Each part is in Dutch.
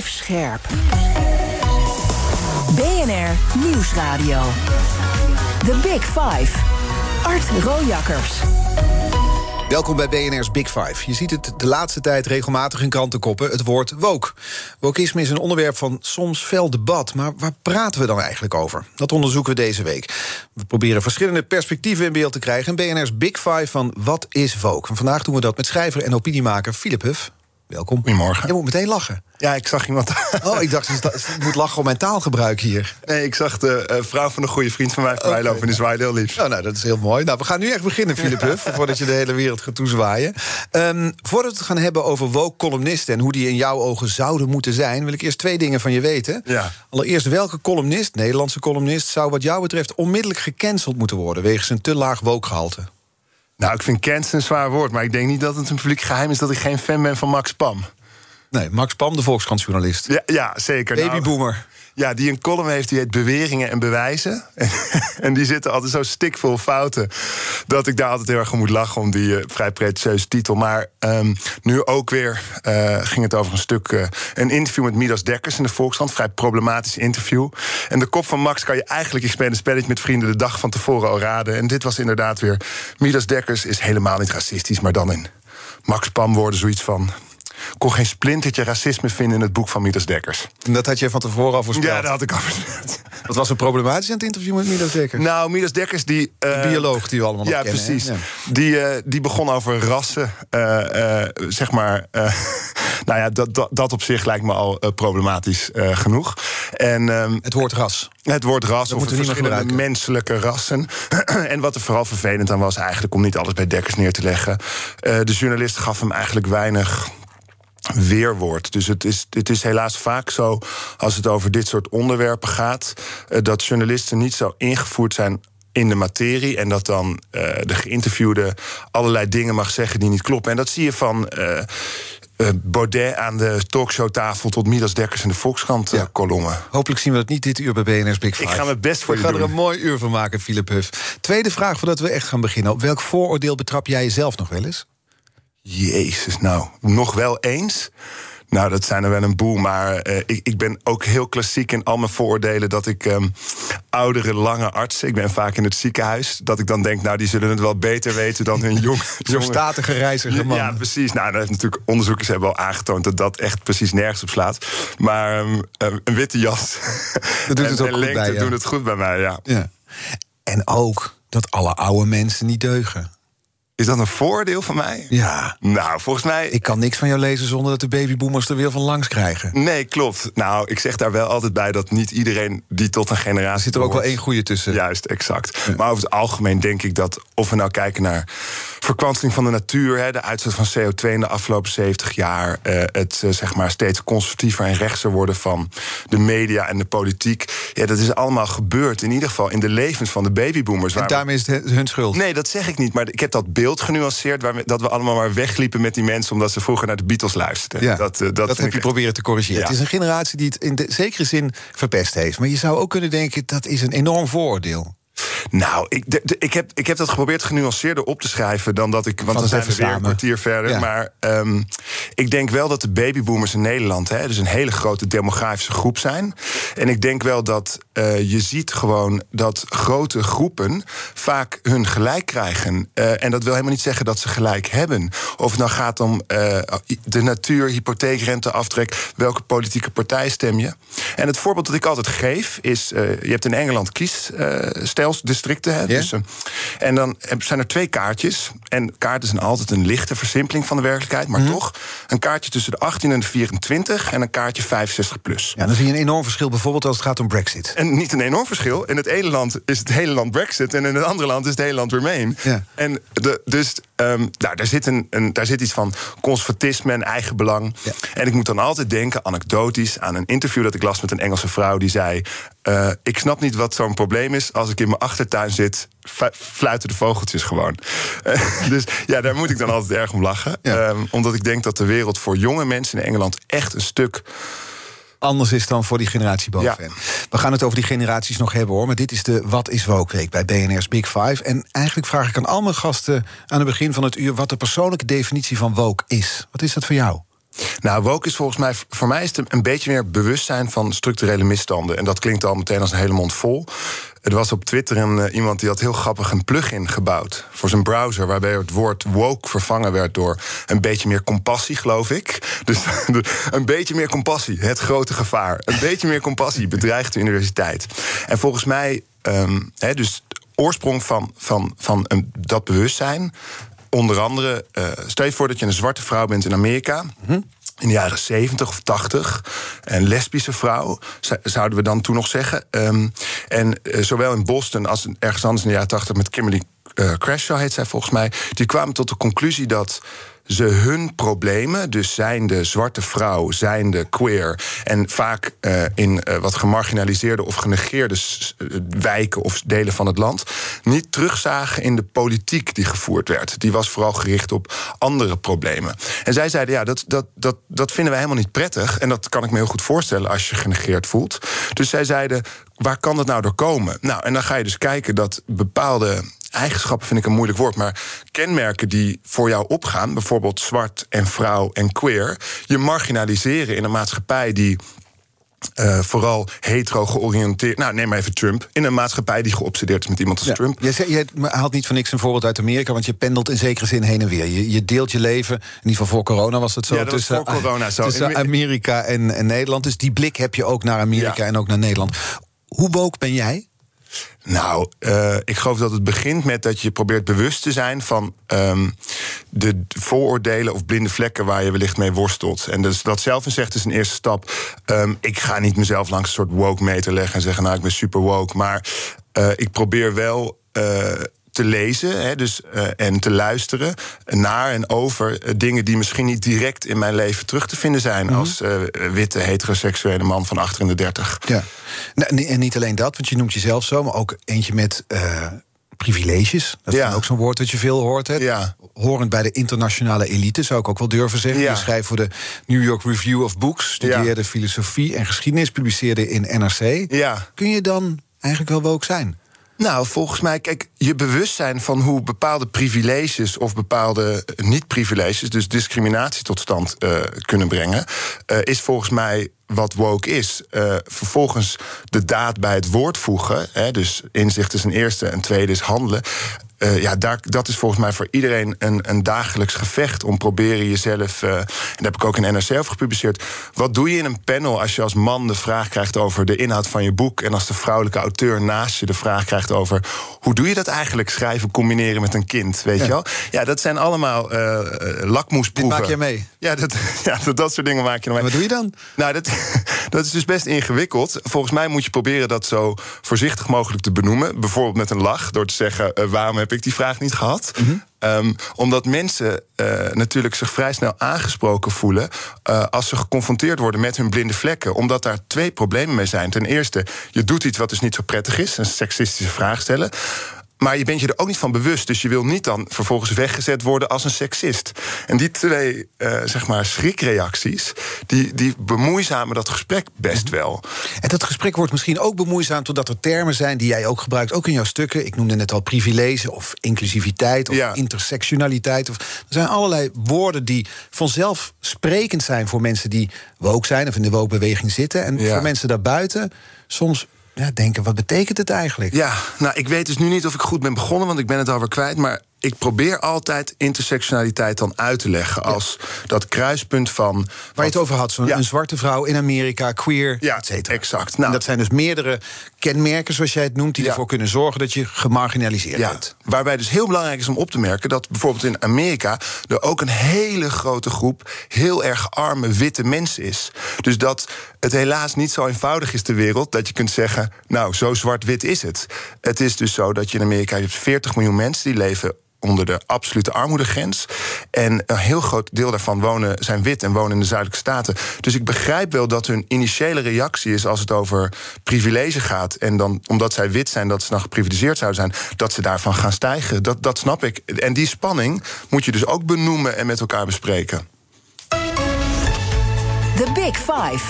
Blijf scherp. BNR Nieuwsradio. The Big Five. Art Rooijakkers. Welkom bij BNR's Big Five. Je ziet het de laatste tijd regelmatig in krantenkoppen, het woord woke. Wokisme is een onderwerp van soms fel debat, maar waar praten we dan eigenlijk over? Dat onderzoeken we deze week. We proberen verschillende perspectieven in beeld te krijgen. En BNR's Big Five van wat is woke? En vandaag doen we dat met schrijver en opiniemaker Philip Huff. Welkom. Goedemorgen. Je moet meteen lachen. Ja, ik zag iemand... Oh, ik dacht, ze moet lachen om mijn taalgebruik hier. Nee, ik zag de vrouw van een goede vriend van mij voorbijlopen en die zwaaide heel lief. Nou, dat is heel mooi. Nou, we gaan nu echt beginnen, Philip Huff, voordat je de hele wereld gaat toezwaaien. Voordat we het gaan hebben over woke-columnisten en hoe die in jouw ogen zouden moeten zijn, wil ik eerst twee dingen van je weten. Ja. Allereerst, welke columnist, Nederlandse columnist, zou wat jou betreft onmiddellijk gecanceld moeten worden wegens een te laag woke-gehalte? Nou, ik vind cancel een zwaar woord, maar ik denk niet dat het een publiek geheim is dat ik geen fan ben van Max Pam. Nee, Max Pam, de Volkskrant-journalist. Ja, zeker. Babyboomer. Nou, ja, die een column heeft, die heet Beweringen en Bewijzen. En die zitten altijd zo stikvol fouten dat ik daar altijd heel erg om moet lachen om die vrij pretentieuze titel. Maar nu ook weer ging het over een stuk, een interview met Midas Dekkers in de Volkskrant. Vrij problematisch interview. En de kop van Max kan je eigenlijk, ik speel een spelletje met vrienden de dag van tevoren al raden. En dit was inderdaad weer, Midas Dekkers is helemaal niet racistisch, maar dan in Max Pam woorden zoiets van: kon geen splintertje racisme vinden in het boek van Midas Dekkers. En dat had je van tevoren al voorspeld? Ja, dat had ik al voorspeld. Wat was er problematisch aan het interview met Midas Dekkers? Nou, Midas Dekkers, die... de bioloog die we allemaal nog kennen. Precies. Ja, precies. Die begon over rassen, zeg maar... nou ja, dat op zich lijkt me al problematisch genoeg. En, het woord ras. Het woord ras, dat of verschillende menselijke rassen. En wat er vooral vervelend aan was eigenlijk, om niet alles bij Dekkers neer te leggen, de journalist gaf hem eigenlijk weinig weerwoord. Dus het is helaas vaak zo, als het over dit soort onderwerpen gaat, dat journalisten niet zo ingevoerd zijn in de materie en dat dan de geïnterviewde allerlei dingen mag zeggen die niet kloppen. En dat zie je van Baudet aan de talkshowtafel tot Midas Dekkers in de Volkskrant kolommen. Hopelijk zien we dat niet dit uur bij BNR's Big Five. Ik ga mijn best voor je doen. We gaan er een mooi uur van maken, Philip Huff. Tweede vraag voordat we echt gaan beginnen. Op welk vooroordeel betrap jij jezelf nog wel eens? Jezus, nou, nog wel eens? Nou, dat zijn er wel een boel, maar ik ben ook heel klassiek in al mijn vooroordelen dat ik oudere, lange artsen, ik ben vaak in het ziekenhuis, dat ik dan denk, nou, die zullen het wel beter weten dan hun zo'n statige, reizige man. Ja, precies. Nou, dat heeft natuurlijk, onderzoekers hebben al aangetoond dat dat echt precies nergens op slaat. Maar een witte jas dat doet het ook goed bij, doen het goed bij mij, ja. En ook dat alle oude mensen niet deugen. Is dat een voordeel van mij? Ja. Nou, volgens mij... Ik kan niks van jou lezen zonder dat de babyboomers er weer van langs krijgen. Nee, klopt. Nou, ik zeg daar wel altijd bij dat niet iedereen die tot een generatie... Zit er ook wel één goede tussen. Juist, exact. Ja. Maar over het algemeen denk ik dat, of we nou kijken naar verkwanseling van de natuur, de uitstoot van CO2 in de afgelopen 70 jaar... het zeg maar steeds conservatiever en rechtser worden van de media en de politiek. Ja, dat is allemaal gebeurd, in ieder geval in de levens van de babyboomers. En daarmee is het hun schuld? Nee, dat zeg ik niet, maar ik heb dat beeld genuanceerd, dat we allemaal maar wegliepen met die mensen omdat ze vroeger naar de Beatles luisterden. Ja, dat heb je proberen te corrigeren. Ja. Het is een generatie die het in zekere zin verpest heeft. Maar je zou ook kunnen denken, dat is een enorm vooroordeel. Nou, ik heb dat geprobeerd genuanceerder op te schrijven dan dat ik... Want dan zijn we weer een kwartier verder. Ja. Maar ik denk wel dat de babyboomers in Nederland, dus een hele grote demografische groep zijn. En ik denk wel dat je ziet gewoon dat grote groepen vaak hun gelijk krijgen. En dat wil helemaal niet zeggen dat ze gelijk hebben. Of het nou gaat om de natuur, hypotheekrenteaftrek, welke politieke partij stem je. En het voorbeeld dat ik altijd geef is, je hebt in Engeland kiesstelsdistricten. Dus, en dan zijn er twee kaartjes. En kaarten zijn altijd een lichte versimpeling van de werkelijkheid. Maar toch, een kaartje tussen de 18 en de 24 en een kaartje 65 plus. Ja, dan zie je een enorm verschil bijvoorbeeld als het gaat om Brexit. En niet een enorm verschil. In het ene land is het hele land Brexit en in het andere land is het hele land Remain. Ja. En daar zit iets van conservatisme en eigenbelang. Ja. En ik moet dan altijd denken, anekdotisch, aan een interview dat ik las met een Engelse vrouw die zei: ik snap niet wat zo'n probleem is. Als ik in mijn achtertuin zit, fluiten de vogeltjes gewoon. Dus ja, daar moet ik dan altijd erg om lachen. Ja. Omdat ik denk dat de wereld voor jonge mensen in Engeland echt een stuk anders is dan voor die generatie boven hen. We gaan het over die generaties nog hebben, hoor. Maar dit is de Wat is Woke Week bij BNR's Big Five. En eigenlijk vraag ik aan al mijn gasten aan het begin van het uur wat de persoonlijke definitie van woke is. Wat is dat voor jou? Nou, woke is volgens mij, voor mij is het een beetje meer bewustzijn van structurele misstanden. En dat klinkt al meteen als een hele mond vol. Er was op Twitter iemand die had heel grappig een plugin gebouwd voor zijn browser, waarbij het woord woke vervangen werd door een beetje meer compassie, geloof ik. Dus een beetje meer compassie, het grote gevaar. Een beetje meer compassie bedreigt de universiteit. En volgens mij, dus de oorsprong van dat bewustzijn, onder andere, stel je voor dat je een zwarte vrouw bent in Amerika. Mm-hmm. In de jaren 70 of 80, een lesbische vrouw, zouden we dan toen nog zeggen. En zowel in Boston als ergens anders in de jaren 80... met Kimberly Crashel heet zij volgens mij, die kwamen tot de conclusie dat ze hun problemen, dus zijnde zwarte vrouw, zijnde queer, en vaak in wat gemarginaliseerde of genegeerde wijken of delen van het land, niet terugzagen in de politiek die gevoerd werd. Die was vooral gericht op andere problemen. En zij zeiden, ja, dat vinden wij helemaal niet prettig. En dat kan ik me heel goed voorstellen als je genegeerd voelt. Dus zij zeiden, waar kan dat nou door komen? Nou, en dan ga je dus kijken dat bepaalde eigenschappen, vind ik een moeilijk woord, maar kenmerken die voor jou opgaan, bijvoorbeeld zwart en vrouw en queer, je marginaliseren in een maatschappij die vooral hetero georiënteerd. Nou, neem maar even Trump. In een maatschappij die geobsedeerd is met iemand als Trump. Je haalt niet voor niks een voorbeeld uit Amerika, want je pendelt in zekere zin heen en weer. Je deelt je leven, in ieder geval voor corona was dat zo. Ja, dat tussen, was voor corona zo. Tussen Amerika en Nederland. Dus die blik heb je ook naar Amerika en ook naar Nederland. Hoe woke ben jij? Nou, ik geloof dat het begint met dat je probeert bewust te zijn van de vooroordelen of blinde vlekken waar je wellicht mee worstelt. En dus dat zelf in zegt is een eerste stap. Ik ga niet mezelf langs een soort woke meter leggen en zeggen, nou, ik ben super woke. Maar ik probeer wel te lezen, en te luisteren naar en over dingen die misschien niet direct in mijn leven terug te vinden zijn, mm-hmm, als witte, heteroseksuele man van 38. Ja. Nou, en niet alleen dat, want je noemt jezelf zo, maar ook eentje met privileges. Dat is ook zo'n woord dat je veel hoort. Hè? Ja. Horend bij de internationale elite, zou ik ook wel durven zeggen. Ja. Je schrijft voor de New York Review of Books, studeerde filosofie en geschiedenis, publiceerde in NRC. Ja. Kun je dan eigenlijk wel woke zijn? Nou, volgens mij, kijk, je bewustzijn van hoe bepaalde privileges of bepaalde niet-privileges, dus discriminatie tot stand kunnen brengen, is volgens mij wat woke is. Vervolgens de daad bij het woord voegen, dus inzicht is een eerste en tweede is handelen. Dat is volgens mij voor iedereen een dagelijks gevecht om proberen jezelf, en daar heb ik ook in NRC over gepubliceerd, wat doe je in een panel als je als man de vraag krijgt over de inhoud van je boek en als de vrouwelijke auteur naast je de vraag krijgt over hoe doe je dat eigenlijk, schrijven combineren met een kind, weet je wel? Ja, dat zijn allemaal lakmoesproeven. Dit maak je mee? Ja, dat soort dingen maak je mee. Maar wat doe je dan? Nou, dat is dus best ingewikkeld. Volgens mij moet je proberen dat zo voorzichtig mogelijk te benoemen, bijvoorbeeld met een lach, door te zeggen, waarom heb ik die vraag niet gehad. Mm-hmm. Omdat mensen natuurlijk zich vrij snel aangesproken voelen als ze geconfronteerd worden met hun blinde vlekken. Omdat daar twee problemen mee zijn. Ten eerste, je doet iets wat dus niet zo prettig is, een seksistische vraag stellen. Maar je bent je er ook niet van bewust. Dus je wil niet dan vervolgens weggezet worden als een seksist. En die twee schrikreacties, die bemoeizamen dat gesprek best wel. En dat gesprek wordt misschien ook bemoeizaam doordat er termen zijn die jij ook gebruikt, ook in jouw stukken. Ik noemde net al privilege of inclusiviteit of intersectionaliteit. Er zijn allerlei woorden die vanzelf sprekend zijn voor mensen die woke zijn of in de woke-beweging zitten. En voor mensen daarbuiten soms denken, wat betekent het eigenlijk? Ja, nou, ik weet dus nu niet of ik goed ben begonnen, want ik ben het alweer kwijt, maar ik probeer altijd intersectionaliteit dan uit te leggen als dat kruispunt van waar je het over had, een zwarte vrouw in Amerika, queer, et cetera. Exact. Nou, en dat zijn dus meerdere kenmerken, zoals jij het noemt, die ervoor kunnen zorgen dat je gemarginaliseerd bent. Waarbij dus heel belangrijk is om op te merken dat bijvoorbeeld in Amerika er ook een hele grote groep heel erg arme witte mensen is. Dus dat het helaas niet zo eenvoudig is de wereld dat je kunt zeggen, nou, zo zwart-wit is het. Het is dus zo dat je in Amerika je hebt 40 miljoen mensen die leven onder de absolute armoedegrens. En een heel groot deel daarvan zijn wit en wonen in de Zuidelijke Staten. Dus ik begrijp wel dat hun initiële reactie is als het over privilege gaat. En dan, omdat zij wit zijn, dat ze dan geprivilegeerd zouden zijn, dat ze daarvan gaan stijgen. Dat snap ik. En die spanning moet je dus ook benoemen en met elkaar bespreken. The Big Five.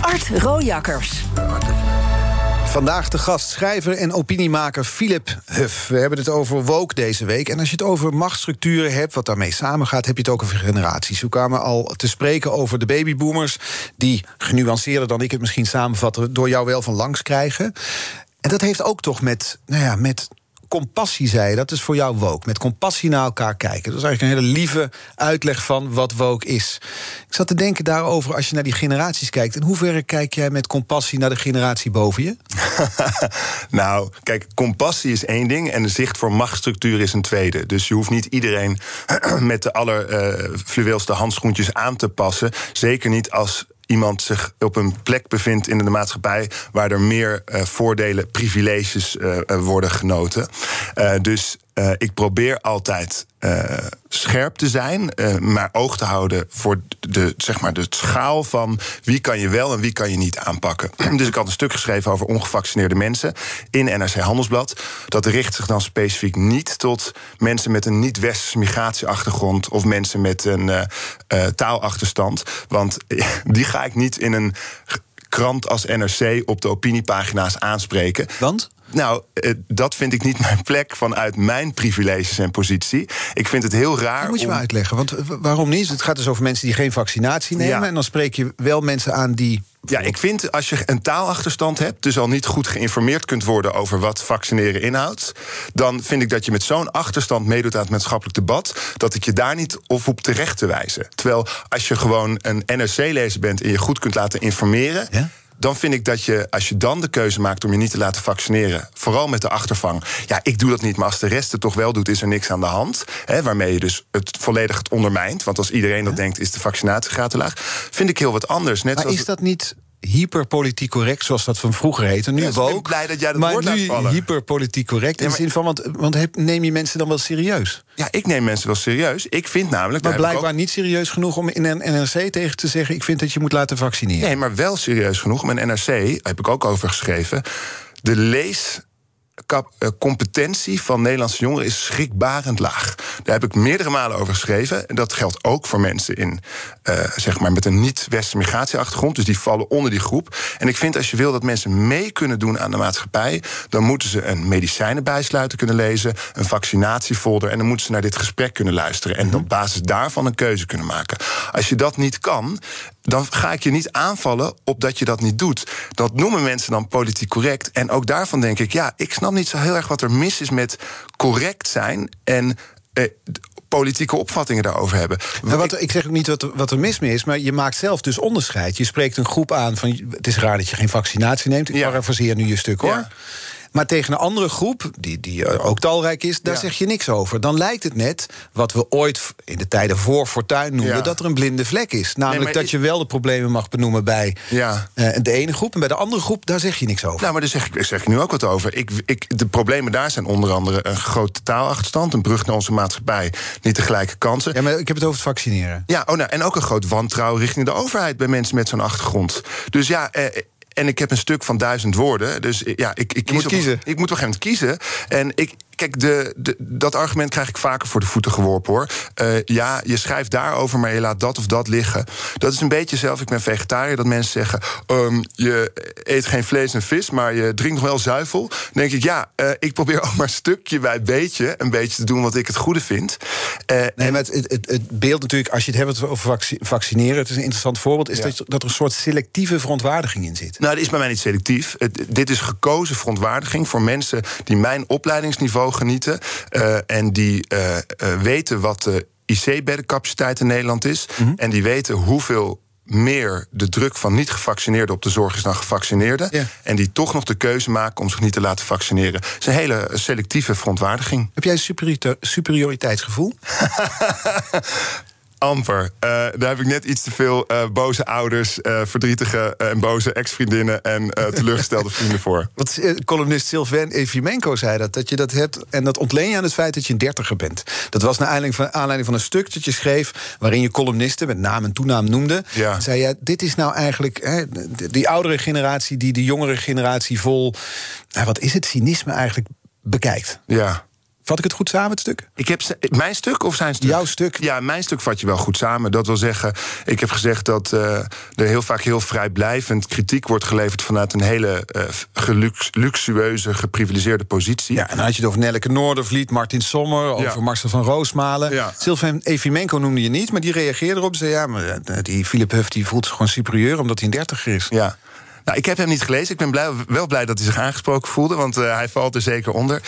Art Rooijakkers. Vandaag de gast, schrijver en opiniemaker Philip Huff. We hebben het over woke deze week. En als je het over machtsstructuren hebt, wat daarmee samengaat, heb je het ook over generaties. We kwamen al te spreken over de babyboomers, die genuanceerder dan ik het misschien samenvatten, door jou wel van langs krijgen. En dat heeft ook toch met compassie, zei je, dat is voor jou woke. Met compassie naar elkaar kijken. Dat is eigenlijk een hele lieve uitleg van wat woke is. Ik zat te denken daarover als je naar die generaties kijkt. In hoeverre kijk jij met compassie naar de generatie boven je? Nou, kijk, compassie is één ding en de zicht voor machtsstructuur is een tweede. Dus je hoeft niet iedereen met de allerfluweelste handschoentjes aan te passen. Zeker niet als iemand zich op een plek bevindt in de maatschappij waar er meer voordelen, privileges worden genoten. Dus ik probeer altijd scherp te zijn, maar oog te houden voor de schaal van wie kan je wel en wie kan je niet aanpakken. Dus ik had een stuk geschreven over ongevaccineerde mensen in NRC Handelsblad. Dat richt zich dan specifiek niet tot mensen met een niet-westerse migratieachtergrond of mensen met een taalachterstand. Want die ga ik niet in een krant als NRC op de opiniepagina's aanspreken. Want? Nou, dat vind ik niet mijn plek vanuit mijn privileges en positie. Ik vind het heel raar. Dat moet je me uitleggen, want waarom niet? Het gaat dus over mensen die geen vaccinatie nemen. Ja. En dan spreek je wel mensen aan die... Ja, ik vind als je een taalachterstand hebt, dus al niet goed geïnformeerd kunt worden over wat vaccineren inhoudt, dan vind ik dat je met zo'n achterstand meedoet aan het maatschappelijk debat, dat ik je daar niet of op terecht te wijzen. Terwijl als je gewoon een NRC-lezer bent en je goed kunt laten informeren, ja? Dan vind ik dat je, als je dan de keuze maakt om je niet te laten vaccineren, vooral met de achtervang, ja, ik doe dat niet, maar als de rest het toch wel doet, is er niks aan de hand. Hè, waarmee je dus het volledig ondermijnt. Want als iedereen dat denkt, is de vaccinatiegraad te laag. Vind ik heel wat anders. Net maar zoals is dat niet hyperpolitiek correct, zoals dat van vroeger heette? Nu woke, ik ben blij dat jij dat woord laat vallen. Hyperpolitiek correct, in de zin van, want neem je mensen dan wel serieus? Ja, ik neem mensen wel serieus. Ik vind namelijk... Maar blijkbaar niet serieus genoeg om in een NRC tegen te zeggen, ik vind dat je moet laten vaccineren. Nee, maar wel serieus genoeg. Mijn NRC, daar heb ik ook over geschreven, de leescompetentie van Nederlandse jongeren is schrikbarend laag. Daar heb ik meerdere malen over geschreven. En dat geldt ook voor mensen in, met een niet-westerse migratieachtergrond. Dus die vallen onder die groep. En ik vind, als je wil dat mensen mee kunnen doen aan de maatschappij, dan moeten ze een medicijnenbijsluiter kunnen lezen, een vaccinatiefolder, en dan moeten ze naar dit gesprek kunnen luisteren en op basis daarvan een keuze kunnen maken. Als je dat niet kan, dan ga ik je niet aanvallen op dat je dat niet doet. Dat noemen mensen dan politiek correct. En ook daarvan denk ik, ja, ik snap niet zo heel erg wat er mis is met correct zijn en politieke opvattingen daarover hebben. Ik zeg ook niet wat er mis mee is, maar je maakt zelf dus onderscheid. Je spreekt een groep aan van, het is raar dat je geen vaccinatie neemt. Ik parafraseer nu je stuk, hoor. Ja. Maar tegen een andere groep, die ook talrijk is, daar zeg je niks over. Dan lijkt het net, wat we ooit in de tijden voor Fortuyn noemden, dat er een blinde vlek is. Namelijk dat je wel de problemen mag benoemen bij de ene groep, en bij de andere groep, daar zeg je niks over. Nou, maar daar zeg ik nu ook wat over. De problemen daar zijn onder andere een grote taalachterstand, een brug naar onze maatschappij, niet de gelijke kansen. Ja, maar ik heb het over het vaccineren. Ja, en ook een groot wantrouwen richting de overheid bij mensen met zo'n achtergrond. Dus ja... En ik heb een stuk van 1000 woorden. Dus ja, ik moet op een gegeven moment kiezen. En kijk, dat argument krijg ik vaker voor de voeten geworpen, hoor. Je schrijft daarover, maar je laat dat of dat liggen. Dat is een beetje zelf, ik ben vegetariër, dat mensen zeggen, je eet geen vlees en vis, maar je drinkt nog wel zuivel. Dan denk ik, ik probeer ook maar stukje bij beetje een beetje te doen wat ik het goede vind. Maar het beeld natuurlijk, als je het hebt over vaccineren, het is een interessant voorbeeld, is dat er een soort selectieve verontwaardiging in zit. Nou, dat is bij mij niet selectief. Dit is gekozen verontwaardiging voor mensen die mijn opleidingsniveau genieten en die weten wat de IC-beddencapaciteit in Nederland is, en die weten hoeveel meer de druk van niet-gevaccineerden op de zorg is dan gevaccineerden, en die toch nog de keuze maken om zich niet te laten vaccineren. Het is een hele selectieve verontwaardiging. Heb jij een superioriteitsgevoel? Amper. Daar heb ik net iets te veel boze ouders, verdrietige en boze ex-vriendinnen en teleurgestelde vrienden voor. Wat columnist Sylvain Evimenko zei dat je dat hebt, en dat ontleen je aan het feit dat je een 30er bent. Dat was naar aanleiding van een stuk dat je schreef, waarin je columnisten met naam en toenaam noemde. Ja. Zei je, dit is nou eigenlijk die oudere generatie die de jongere generatie vol, wat is het, cynisme eigenlijk bekijkt. Ja. Vat ik het goed samen, het stuk? Mijn stuk of zijn stuk? Jouw stuk. Ja, mijn stuk vat je wel goed samen. Dat wil zeggen, ik heb gezegd dat er heel vaak heel vrijblijvend kritiek wordt geleverd vanuit een hele luxueuze, geprivilegeerde positie. Ja, en dan had je het over Nelleke Noordervliet, Martin Sommer, over Marcel van Roosmalen. Ja. Sylvain Evimenko noemde je niet, maar die reageerde erop. Zei ja, maar die Philip Huff die voelt zich gewoon superieur omdat hij een dertiger is. Ja. Nou, ik heb hem niet gelezen. Ik ben wel blij dat hij zich aangesproken voelde, want hij valt er zeker onder.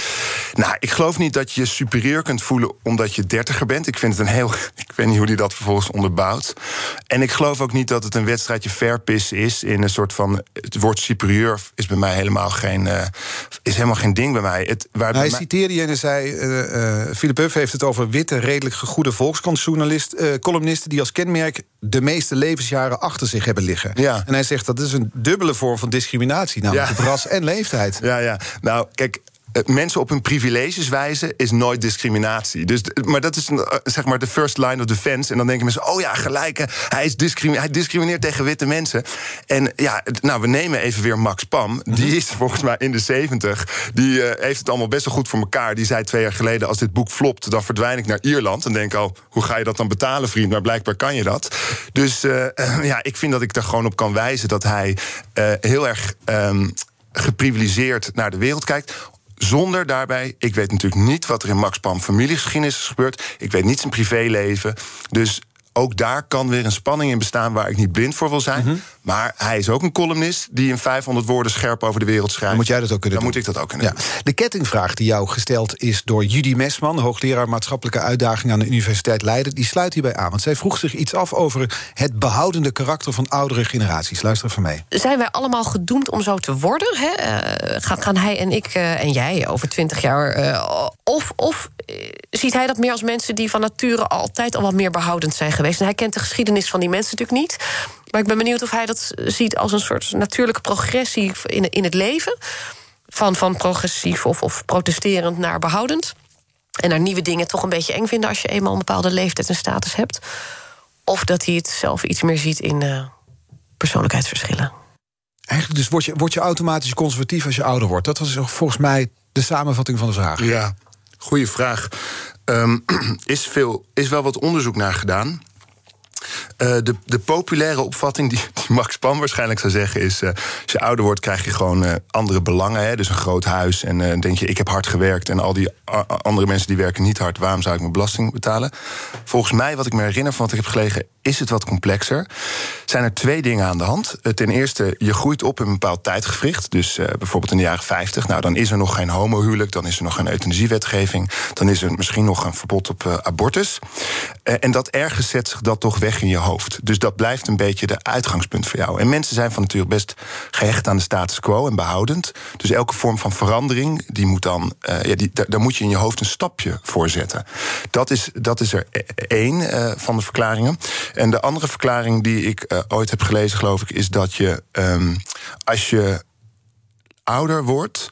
Nou, ik geloof niet dat je je superieur kunt voelen omdat je dertiger bent. Ik vind het een heel... Ik weet niet hoe hij dat vervolgens onderbouwt. En ik geloof ook niet dat het een wedstrijdje verpis is in een soort van... Het woord superieur is bij mij helemaal geen ding bij mij. Hij citeerde je en zei... Philip Huff heeft het over witte, redelijk gegoede volkskrantcolumnisten die als kenmerk de meeste levensjaren achter zich hebben liggen. Ja. En hij zegt dat is een dubbele vorm van discriminatie, namelijk op ras en leeftijd. Ja. Nou, kijk, mensen op hun privileges wijzen is nooit discriminatie. Dus, maar dat is zeg maar de first line of defense. En dan denken mensen, oh ja, gelijk, hij discrimineert tegen witte mensen. En ja, nou, we nemen even weer Max Pam. Die is volgens mij in de 70. Die heeft het allemaal best wel goed voor elkaar. Die zei 2 jaar geleden, als dit boek flopt, dan verdwijn ik naar Ierland. En denk, oh, hoe ga je dat dan betalen, vriend? Maar blijkbaar kan je dat. Dus ja, ik vind dat ik daar gewoon op kan wijzen dat hij heel erg geprivilegeerd naar de wereld kijkt. Zonder daarbij, ik weet natuurlijk niet wat er in Max Pam familiegeschiedenis is gebeurd. Ik weet niet zijn privéleven. Dus ook daar kan weer een spanning in bestaan waar ik niet blind voor wil zijn. Maar hij is ook een columnist die in 500 woorden scherp over de wereld schrijft. Dan moet jij dat ook kunnen doen. Dan moet ik dat ook kunnen doen. De kettingvraag die jou gesteld is door Judy Mesman, hoogleraar maatschappelijke uitdaging aan de Universiteit Leiden, die sluit hierbij aan. Want zij vroeg zich iets af over het behoudende karakter van oudere generaties. Luister even mee. Zijn wij allemaal gedoemd om zo te worden? Hè? Gaan hij en ik en jij over 20 jaar... Of ziet hij dat meer als mensen die van nature altijd al wat meer behoudend zijn geweest? En hij kent de geschiedenis van die mensen natuurlijk niet. Maar ik ben benieuwd of hij dat ziet als een soort natuurlijke progressie in het leven. Van progressief of protesterend naar behoudend. En naar nieuwe dingen toch een beetje eng vinden als je eenmaal een bepaalde leeftijd en status hebt. Of dat hij het zelf iets meer ziet in persoonlijkheidsverschillen. Eigenlijk dus word je automatisch conservatief als je ouder wordt. Dat was volgens mij de samenvatting van de zaak. Ja, goeie vraag. Is wel wat onderzoek naar gedaan. De populaire opvatting die Max Pam waarschijnlijk zou zeggen is... als je ouder wordt krijg je gewoon andere belangen. Hè? Dus een groot huis en denk je, ik heb hard gewerkt... en al die andere mensen die werken niet hard... waarom zou ik mijn belasting betalen? Volgens mij, wat ik me herinner van wat ik heb gelegen... is het wat complexer. Zijn er 2 dingen aan de hand. Ten eerste, je groeit op in een bepaald tijdgewricht. Dus bijvoorbeeld in de jaren 50. Nou, dan is er nog geen homohuwelijk. Dan is er nog geen euthanasiewetgeving. Dan is er misschien nog een verbod op abortus. En dat ergens zet zich dat toch weg in je hoofd. Dus dat blijft een beetje de uitgangspunt voor jou. En mensen zijn van natuurlijk best gehecht aan de status quo en behoudend. Dus elke vorm van verandering, die moet dan, daar moet je in je hoofd een stapje voor zetten. Dat is er 1 van de verklaringen. En de andere verklaring die ik ooit heb gelezen, geloof ik, is dat je als je ouder wordt,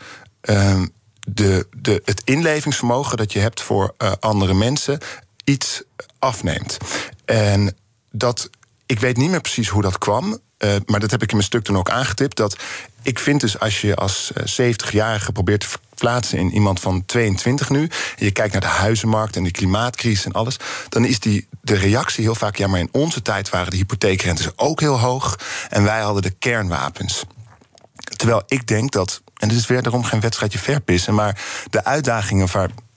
het inlevingsvermogen dat je hebt voor andere mensen iets afneemt. En dat, ik weet niet meer precies hoe dat kwam, maar dat heb ik in mijn stuk toen ook aangetipt, dat ik vind dus als je als 70-jarige probeert te plaatsen in iemand van 22 nu, en je kijkt naar de huizenmarkt en de klimaatcrisis en alles, dan is de reactie heel vaak, ja, maar in onze tijd waren de hypotheekrentes ook heel hoog en wij hadden de kernwapens. Terwijl ik denk dat, en dit is weer daarom geen wedstrijdje verpissen, maar de uitdagingen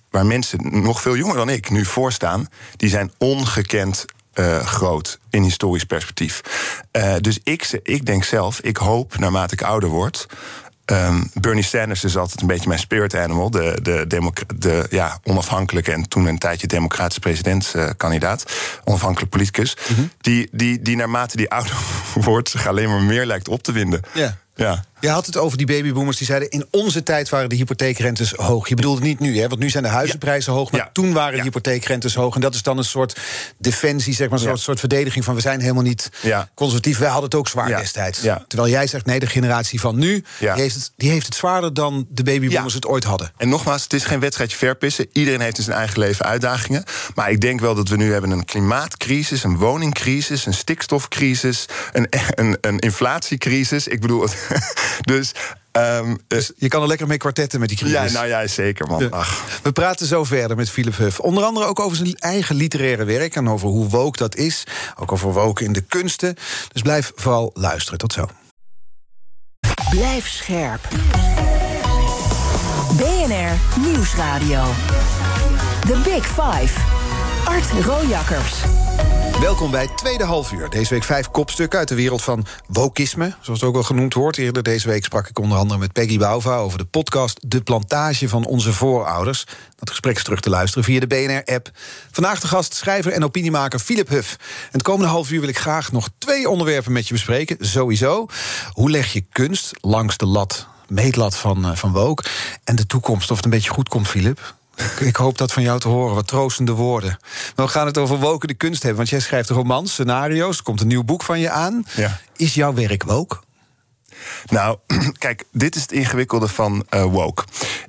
waar mensen nog veel jonger dan ik nu voor staan, die zijn ongekend groot in historisch perspectief. Dus ik denk zelf, ik hoop naarmate ik ouder word... Bernie Sanders is altijd een beetje mijn spirit animal. De onafhankelijke en toen een tijdje democratische presidentskandidaat. Onafhankelijk politicus. Die naarmate die ouder wordt zich alleen maar meer lijkt op te winden. Ja. Je had het over die babyboomers die zeiden... in onze tijd waren de hypotheekrentes hoog. Je bedoelde niet nu, hè? Want nu zijn de huizenprijzen hoog... maar toen waren de hypotheekrentes hoog. En dat is dan een soort defensie, zeg maar, een soort verdediging... van we zijn helemaal niet conservatief, wij hadden het ook zwaar destijds. Ja. Terwijl jij zegt, nee, de generatie van nu... Die heeft het zwaarder dan de babyboomers het ooit hadden. En nogmaals, het is geen wedstrijdje verpissen. Iedereen heeft in zijn eigen leven uitdagingen. Maar ik denk wel dat we nu hebben een klimaatcrisis... een woningcrisis, een stikstofcrisis... een inflatiecrisis. Ik bedoel... Dus Dus je kan er lekker mee kwartetten met die crisis. Ja, nou ja, zeker, man. Ach. We praten zo verder met Philip Huff. Onder andere ook over zijn eigen literaire werk en over hoe woke dat is. Ook over woke in de kunsten. Dus blijf vooral luisteren. Tot zo. Blijf scherp. BNR Nieuwsradio. The Big Five. Art Rooijakkers. Welkom bij het tweede halfuur. Deze week 5 kopstukken uit de wereld van wokisme, zoals het ook wel genoemd wordt. Eerder deze week sprak ik onder andere met Peggy Bouva over de podcast De Plantage van Onze Voorouders. Dat gesprek is terug te luisteren via de BNR-app. Vandaag de gast, schrijver en opiniemaker Philip Huff. En het komende halfuur wil ik graag nog 2 onderwerpen met je bespreken. Sowieso, hoe leg je kunst langs de lat, meetlat van woke, en de toekomst, of het een beetje goed komt, Philip. Ik hoop dat van jou te horen, wat troostende woorden. Maar we gaan het over woke de kunst hebben, want jij schrijft romans, scenario's, er komt een nieuw boek van je aan. Ja. Is jouw werk woke? Nou, kijk, dit is het ingewikkelde van woke.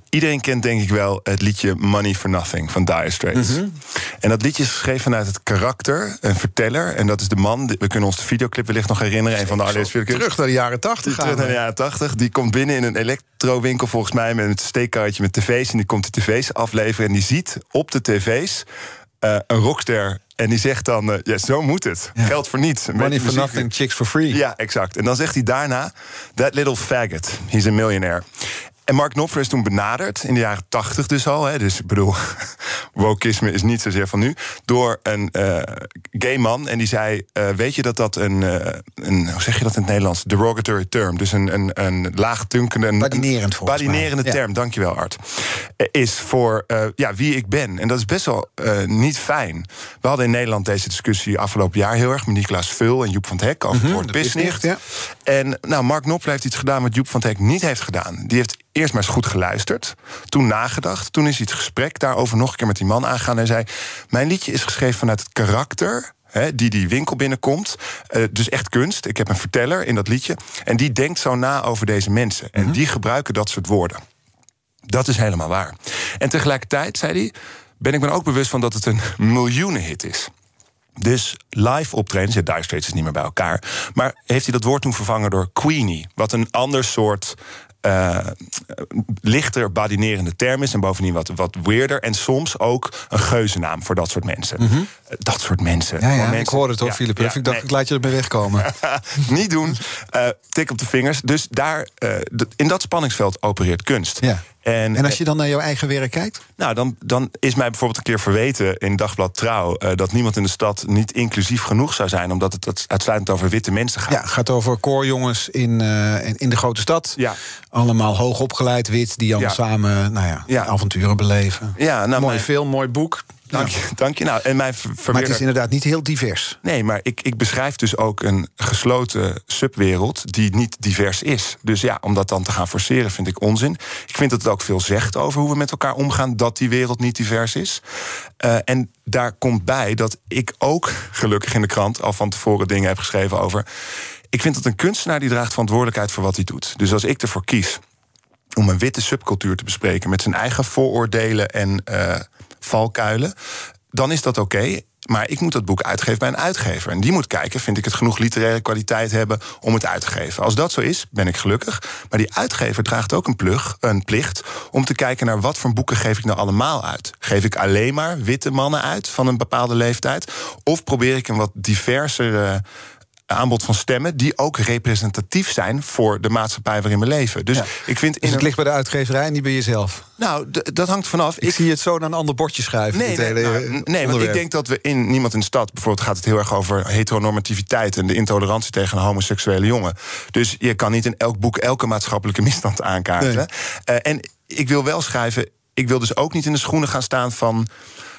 Iedereen kent denk ik wel het liedje Money for Nothing van Dire Straits. Mm-hmm. En dat liedje is geschreven vanuit het karakter, een verteller. En dat is de man, we kunnen ons de videoclip wellicht nog herinneren. Een van de allereerste videoclips. Terug naar de jaren 80 gaan. Terug naar de jaren 80. Die komt binnen in een elektrowinkel volgens mij met een steekkaartje met tv's. En die komt de tv's afleveren en die ziet op de tv's een rockster. En die zegt dan, ja, zo moet het. Ja. Geld voor niets. Money for nothing, chicks for free. Ja, exact. En dan zegt hij daarna, that little faggot, he's a millionaire. En Mark Knopfler is toen benaderd, in de jaren 80 dus al. Hè, dus ik bedoel, wokisme is niet zozeer van nu. Door een gay man. En die zei, weet je dat een... Hoe zeg je dat in het Nederlands? Derogatory term. Dus een laagdunkende... Badinerend volgens mij. Badinerende term, ja. Dankjewel Art. Is voor wie ik ben. En dat is best wel niet fijn. We hadden in Nederland deze discussie afgelopen jaar heel erg met Nicolaas Vul en Youp van 't Hek over het woord bisnicht. Ja. En nou, Mark Knopfler heeft iets gedaan wat Youp van 't Hek niet heeft gedaan. Die heeft eerst maar eens goed geluisterd, toen nagedacht. Toen is hij het gesprek daarover nog een keer met die man aangegaan. Hij zei, mijn liedje is geschreven vanuit het karakter, hè, die winkel binnenkomt. Dus echt kunst. Ik heb een verteller in dat liedje. En die denkt zo na over deze mensen. En die gebruiken dat soort woorden. Dat is helemaal waar. En tegelijkertijd, zei hij, ben ik me ook bewust van dat het een miljoenenhit is. Dus live optredens, ja, Dire Straits is niet meer bij elkaar. Maar heeft hij dat woord toen vervangen door Queenie. Wat een ander soort... lichter badinerende term is en bovendien wat weirder en soms ook een geuzennaam voor dat soort mensen. Mm-hmm. Dat soort mensen. Ja, mensen. Ik hoorde het hoor, Philip. Ja, ik dacht, ik laat je ermee wegkomen. Niet doen. Tik op de vingers. Dus daar, in dat spanningsveld opereert kunst. Ja. En als je dan naar jouw eigen werk kijkt? Nou, dan is mij bijvoorbeeld een keer verweten in Dagblad Trouw dat Niemand in de Stad niet inclusief genoeg zou zijn, omdat het uitsluitend over witte mensen gaat. Ja, het gaat over koorjongens in de grote stad. Ja. Allemaal hoogopgeleid wit, die dan samen avonturen beleven. Ja, nou, mooi film, mooi boek. Dank je. Nou, en maar het is inderdaad niet heel divers. Nee, maar ik beschrijf dus ook een gesloten subwereld die niet divers is. Dus ja, om dat dan te gaan forceren vind ik onzin. Ik vind dat het ook veel zegt over hoe we met elkaar omgaan dat die wereld niet divers is. En daar komt bij dat ik ook gelukkig in de krant al van tevoren dingen heb geschreven over. Ik vind dat een kunstenaar die draagt verantwoordelijkheid voor wat hij doet. Dus als ik ervoor kies om een witte subcultuur te bespreken met zijn eigen vooroordelen en valkuilen, dan is dat oké. Maar ik moet dat boek uitgeven bij een uitgever. En die moet kijken, vind ik het genoeg literaire kwaliteit hebben om het uit te geven. Als dat zo is, ben ik gelukkig. Maar die uitgever draagt ook een plicht om te kijken naar wat voor boeken geef ik nou allemaal uit. Geef ik alleen maar witte mannen uit van een bepaalde leeftijd? Of probeer ik een wat diversere aanbod van stemmen die ook representatief zijn voor de maatschappij waarin we leven. Dus ik vind dus het ligt bij de uitgeverij en niet bij jezelf? Nou, dat hangt vanaf. Ik zie het zo naar een ander bordje schuiven. Nee, want ik denk dat we in Niemand in de Stad, bijvoorbeeld gaat het heel erg over heteronormativiteit en de intolerantie tegen een homoseksuele jongen. Dus je kan niet in elk boek elke maatschappelijke misstand aankaarten. Nee. En ik wil wel schrijven, ik wil dus ook niet in de schoenen gaan staan van...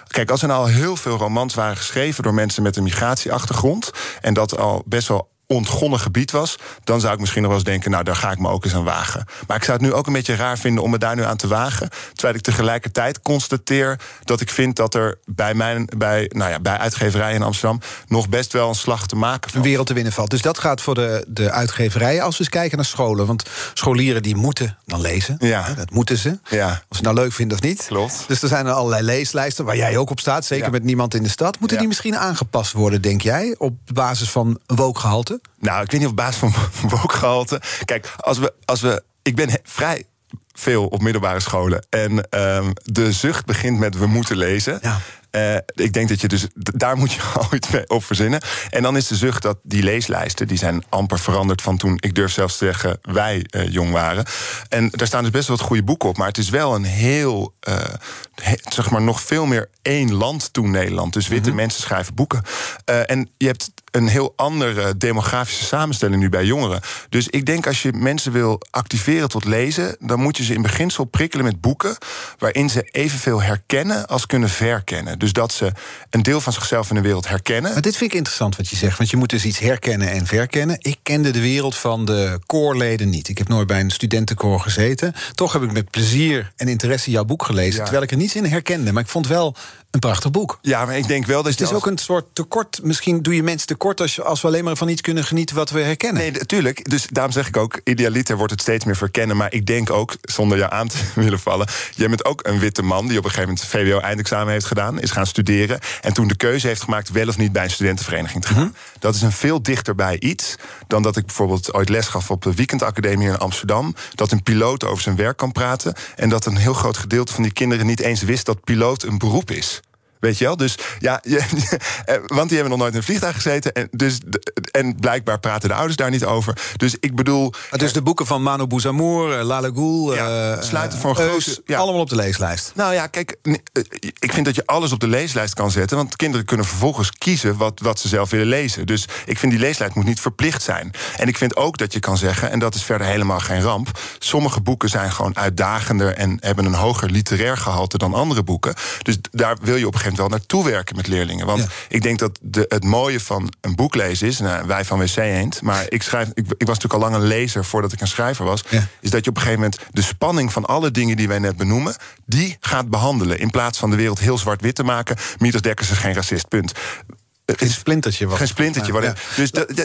Kijk, als er nou al heel veel romans waren geschreven door mensen met een migratieachtergrond en dat al best wel ontgonnen gebied was, dan zou ik misschien nog wel eens denken, nou, daar ga ik me ook eens aan wagen. Maar ik zou het nu ook een beetje raar vinden om me daar nu aan te wagen, terwijl ik tegelijkertijd constateer dat ik vind dat er bij uitgeverijen in Amsterdam nog best wel een slag te maken valt. Een wereld te winnen valt. Dus dat gaat voor de uitgeverijen. Als we eens kijken naar scholen, want scholieren die moeten dan lezen. Ja. Dat moeten ze. Ja. Of ze nou leuk vinden of niet. Klopt. Dus er zijn er allerlei leeslijsten, waar jij ook op staat, zeker met Niemand in de Stad. Moeten die misschien aangepast worden, denk jij, op basis van woke gehalte? Nou, ik weet niet of op basis van woke gehalte. Kijk, als we ik ben vrij veel op middelbare scholen. En de zucht begint met we moeten lezen. Ja. Ik denk dat je dus, daar moet je al iets mee op verzinnen. En dan is de zucht dat die leeslijsten, die zijn amper veranderd van toen, ik durf zelfs te zeggen, wij jong waren. En daar staan dus best wat goede boeken op. Maar het is wel een heel, zeg maar nog veel meer één land toen Nederland. Dus witte mensen schrijven boeken. En je hebt een heel andere demografische samenstelling nu bij jongeren. Dus ik denk als je mensen wil activeren tot lezen, dan moet je ze in beginsel prikkelen met boeken waarin ze evenveel herkennen als kunnen verkennen. Dus dat ze een deel van zichzelf in de wereld herkennen. Maar dit vind ik interessant wat je zegt, want je moet dus iets herkennen en verkennen. Ik kende de wereld van de koorleden niet. Ik heb nooit bij een studentenkoor gezeten. Toch heb ik met plezier en interesse jouw boek gelezen, terwijl ik er niets in herkende. Maar ik vond wel een prachtig boek. Ja, maar ik denk wel dat het is ook een soort tekort. Misschien doe je mensen tekort als we alleen maar van iets kunnen genieten wat we herkennen. Nee, natuurlijk. Dus daarom zeg ik ook, idealiter wordt het steeds meer verkennen. Maar ik denk ook, zonder jou aan te willen vallen, jij bent ook een witte man die op een gegeven moment VWO-eindexamen heeft gedaan, is gaan studeren en toen de keuze heeft gemaakt wel of niet bij een studentenvereniging te gaan. Dat is een veel dichterbij iets dan dat ik bijvoorbeeld ooit les gaf op de weekendacademie in Amsterdam, dat een piloot over zijn werk kan praten en dat een heel groot gedeelte van die kinderen niet eens wist dat piloot een beroep is. Weet je wel? Dus ja, want die hebben nog nooit in een vliegtuig gezeten. En blijkbaar praten de ouders daar niet over. Dus ik bedoel. Dus de boeken van Mano Bouzamour, Lale Ghoul, sluiten voor een groot. Allemaal op de leeslijst. Nou ja, kijk, ik vind dat je alles op de leeslijst kan zetten. Want kinderen kunnen vervolgens kiezen wat ze zelf willen lezen. Dus ik vind die leeslijst moet niet verplicht zijn. En ik vind ook dat je kan zeggen, en dat is verder helemaal geen ramp, sommige boeken zijn gewoon uitdagender en hebben een hoger literair gehalte dan andere boeken. Dus daar wil je op wel naartoe werken met leerlingen. Want ik denk dat het mooie van een boek lezen is, nou, wij van WC Eend, maar ik was natuurlijk al lang een lezer voordat ik een schrijver was, is dat je op een gegeven moment de spanning van alle dingen die wij net benoemen, die gaat behandelen, in plaats van de wereld heel zwart-wit te maken. Midas Dekkers is geen racist, punt. Geen splintertje. Ja.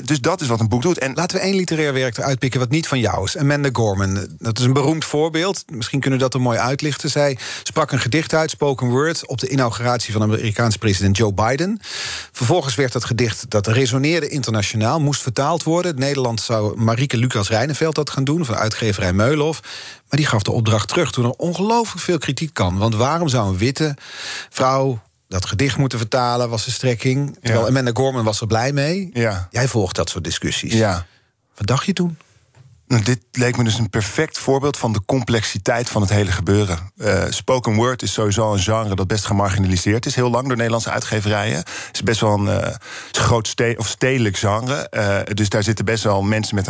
Dus dat is wat een boek doet. En laten we één literair werk eruit pikken wat niet van jou is. Amanda Gorman, dat is een beroemd voorbeeld. Misschien kunnen we dat er mooi uitlichten. Zij sprak een gedicht uit, spoken word, op de inauguratie van de Amerikaanse president Joe Biden. Vervolgens werd dat gedicht, dat resoneerde internationaal, moest vertaald worden. Nederland zou Marieke Lucas Rijneveld dat gaan doen, van uitgeverij Meulenhoff. Maar die gaf de opdracht terug toen er ongelooflijk veel kritiek kwam. Want waarom zou een witte vrouw dat gedicht moeten vertalen, was de strekking. Terwijl Amanda Gorman was er blij mee. Ja. Jij volgt dat soort discussies. Ja. Wat dacht je toen? Nou, dit leek me dus een perfect voorbeeld van de complexiteit van het hele gebeuren. Spoken word is sowieso een genre dat best gemarginaliseerd is. Heel lang door Nederlandse uitgeverijen. Het is best wel een groot stedelijk genre. Dus daar zitten best wel mensen met